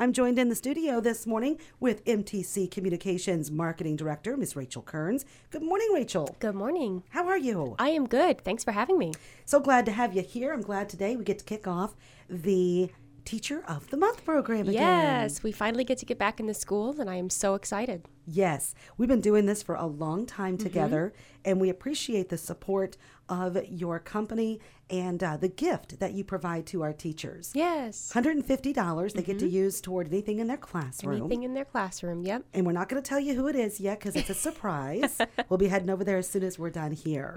I'm joined in the studio this morning with MTC Communications Marketing Director, Ms. Rachel Kearns. Good morning, Rachel. Good morning. How are you? I am good. Thanks for having me. So glad to have you here. I'm glad today we get to kick off the Teacher of the Month program again. Yes, we finally get to get back in the school, and I am so excited. Yes, we've been doing this for a long time together, and we appreciate the support of your company and the gift that you provide to our teachers. Yes. $150 they get to use toward anything in their classroom. Anything in their classroom, yep. And we're not going to tell you who it is yet because it's a surprise. We'll be heading over there as soon as we're done here.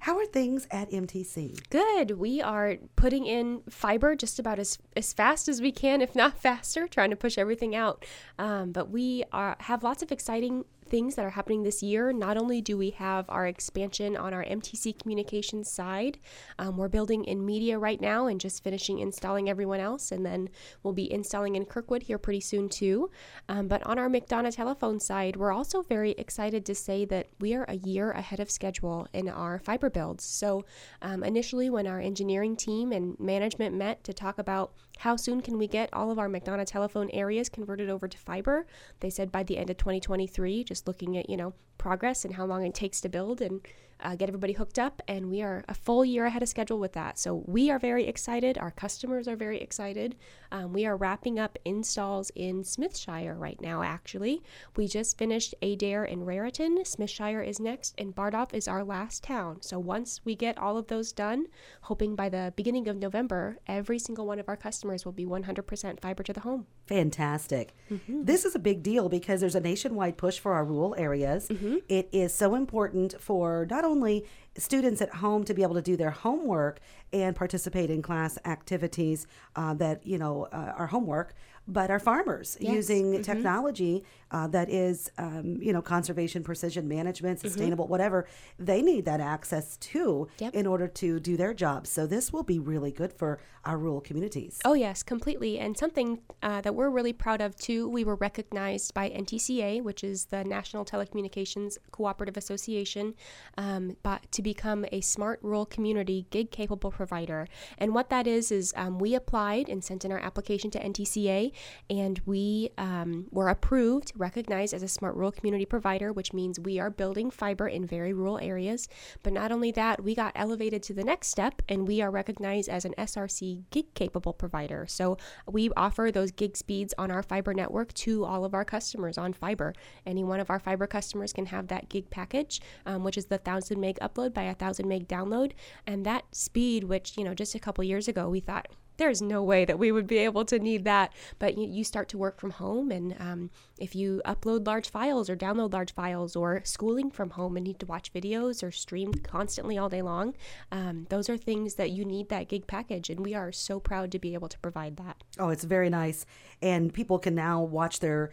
How are things at MTC? Good. We are putting in fiber just about as fast as we can, if not faster, trying to push everything out. But we have lots of exciting things that are happening this year. Not only do we have our expansion on our MTC Communications side, we're building in media right now and just finishing installing everyone else, and then we'll be installing in Kirkwood here pretty soon too. But on our McDonough Telephone side, we're also very excited to say that we are a year ahead of schedule in our fiber builds. So initially when our engineering team and management met to talk about how soon can we get all of our McDonough Telephone areas converted over to fiber, they said by the end of 2023, just looking at, progress and how long it takes to build and get everybody hooked up. And we are a full year ahead of schedule with that. So we are very excited. Our customers are very excited. We are wrapping up installs in Smithshire right now, actually. We just finished Adair and Raritan. Smithshire is next, and Bardolph is our last town. So once we get all of those done, hoping by the beginning of November, every single one of our customers will be 100% fiber to the home. Fantastic. This is a big deal because there's a nationwide push for our rural areas. It is so important for not only students at home to be able to do their homework and participate in class activities that, are homework, but our farmers using technology that is, conservation, precision management, sustainable, whatever. They need that access too in order to do their jobs. So this will be really good for our rural communities. Oh, yes, completely. And something that we're really proud of too, we were recognized by NTCA, which is the National Telecommunications Cooperative Association, to become a smart rural community gig-capable provider. And what that is we applied and sent in our application to NTCA, and we were approved, recognized as a smart rural community provider, which means we are building fiber in very rural areas. But not only that, we got elevated to the next step, and we are recognized as an SRC gig-capable provider. So we offer those gig speeds on our fiber network to all of our customers on fiber. Any one of our fiber customers can have that gig package, which is the 1,000 meg upload by 1,000 meg download, and that speed, which just a couple years ago we thought there's no way that we would be able to need that, but you start to work from home, and if you upload large files or download large files or schooling from home and need to watch videos or stream constantly all day long, those are things that you need that gig package, and we are so proud to be able to provide that. Oh, it's very nice, and people can now watch their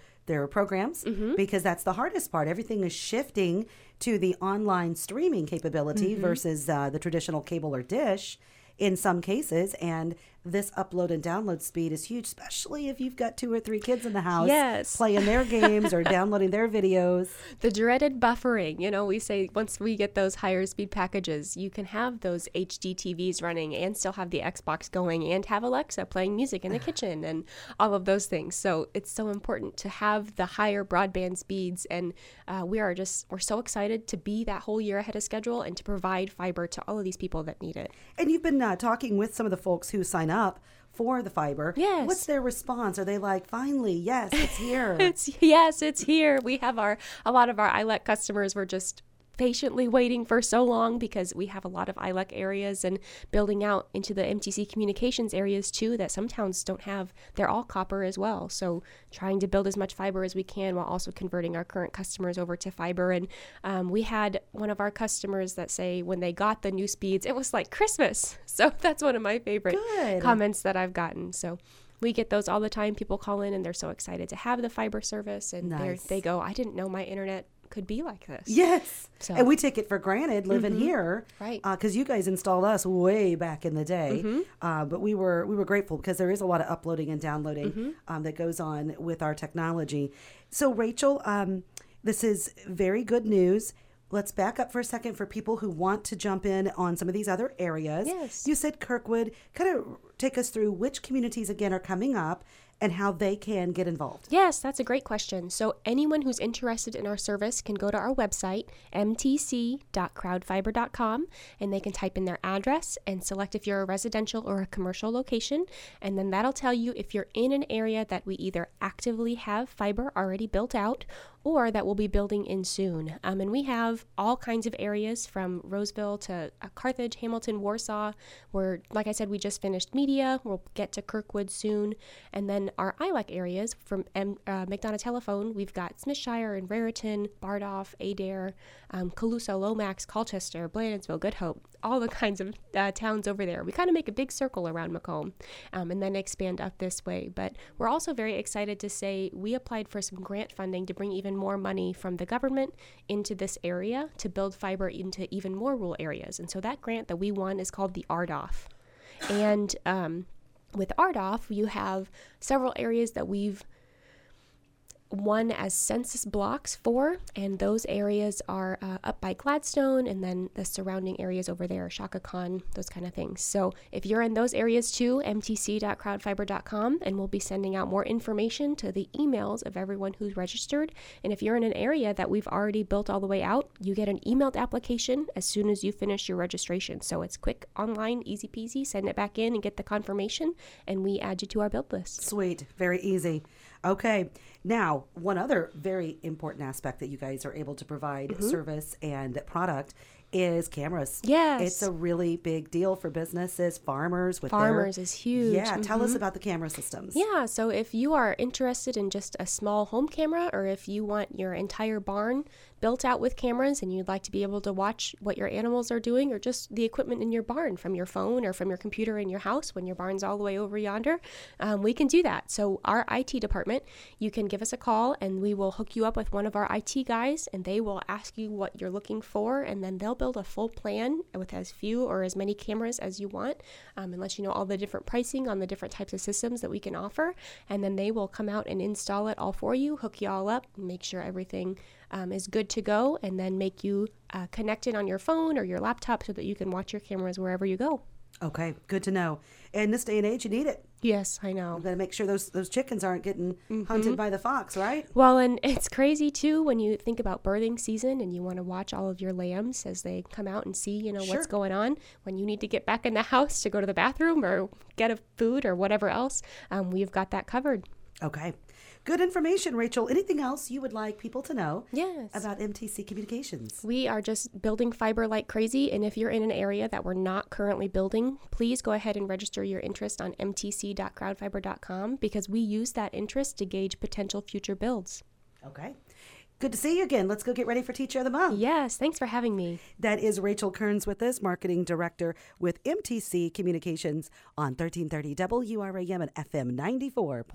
programs because that's the hardest part. Everything is shifting to the online streaming capability versus the traditional cable or dish in some cases, and this upload and download speed is huge, especially if you've got 2 or 3 kids in the house playing their games or downloading their videos. The dreaded buffering. We say once we get those higher speed packages, you can have those HD TVs running and still have the Xbox going and have Alexa playing music in the kitchen and all of those things. So it's so important to have the higher broadband speeds, and we're so excited to be that whole year ahead of schedule and to provide fiber to all of these people that need it. And you've been talking with some of the folks who sign up for the fiber. Yes. What's their response? Are they like, finally, yes, it's here? It's here. We have a lot of our ILEC customers were just patiently waiting for so long because we have a lot of ILEC areas and building out into the MTC Communications areas too that some towns don't have. They're all copper as well. So trying to build as much fiber as we can while also converting our current customers over to fiber. And we had one of our customers that say when they got the new speeds, it was like Christmas. So that's one of my favorite comments that I've gotten. So we get those all the time. People call in and they're so excited to have the fiber service, and they go, I didn't know my internet could be like this. Yes. So. And we take it for granted living here. Right. Because you guys installed us way back in the day. But we were grateful because there is a lot of uploading and downloading that goes on with our technology. So Rachel, this is very good news. Let's back up for a second for people who want to jump in on some of these other areas. Yes. You said Kirkwood. Kind of take us through which communities again are coming up and how they can get involved? Yes, that's a great question. So anyone who's interested in our service can go to our website, mtc.crowdfiber.com, and they can type in their address and select if you're a residential or a commercial location, and then that'll tell you if you're in an area that we either actively have fiber already built out or that we'll be building in soon. And we have all kinds of areas from Roseville to Carthage, Hamilton, Warsaw, where, like I said, we just finished media. We'll get to Kirkwood soon. And then our ILEC areas from McDonough Telephone, we've got Smithshire and Raritan, Bardolph, Adair, Calusa, Lomax, Colchester, Blandensville, Good Hope, all the kinds of towns over there. We kind of make a big circle around Macomb and then expand up this way. But we're also very excited to say we applied for some grant funding to bring even more money from the government into this area to build fiber into even more rural areas. And so that grant that we won is called the RDOF. And with RDOF, you have several areas that we've won as census blocks for, and those areas are up by Gladstone and then the surrounding areas over there, Shaka Khan, those kind of things. So if you're in those areas too, mtc.crowdfiber.com, and we'll be sending out more information to the emails of everyone who's registered. And if you're in an area that we've already built all the way out, you get an emailed application as soon as you finish your registration. So it's quick, online, easy peasy, send it back in and get the confirmation, and we add you to our build list. Sweet, very easy. Okay. Now, one other very important aspect that you guys are able to provide service and product is cameras. Yes. It's a really big deal for businesses, farmers. Is huge. Yeah. Mm-hmm. Tell us about the camera systems. Yeah. So if you are interested in just a small home camera, or if you want your entire barn built out with cameras and you'd like to be able to watch what your animals are doing or just the equipment in your barn from your phone or from your computer in your house when your barn's all the way over yonder, we can do that. So our IT department, you can give us a call and we will hook you up with one of our IT guys, and they will ask you what you're looking for, and then they'll build a full plan with as few or as many cameras as you want, and let you know all the different pricing on the different types of systems that we can offer, and then they will come out and install it all for you, hook you all up, and make sure everything is good to go, and then make you connected on your phone or your laptop so that you can watch your cameras wherever you go. Okay, good to know. In this day and age, you need it. Yes, I know. We've got to make sure those chickens aren't getting hunted by the fox, right? Well, and it's crazy, too, when you think about birthing season and you want to watch all of your lambs as they come out and see, you know, what's going on. When you need to get back in the house to go to the bathroom or get a food or whatever else, we've got that covered. Okay. Good information, Rachel. Anything else you would like people to know about MTC Communications? We are just building fiber like crazy, and if you're in an area that we're not currently building, please go ahead and register your interest on mtc.crowdfiber.com, because we use that interest to gauge potential future builds. Okay. Good to see you again. Let's go get ready for Teacher of the Month. Yes, thanks for having me. That is Rachel Kearns with us, Marketing Director with MTC Communications on 1330 WRAM and FM 94.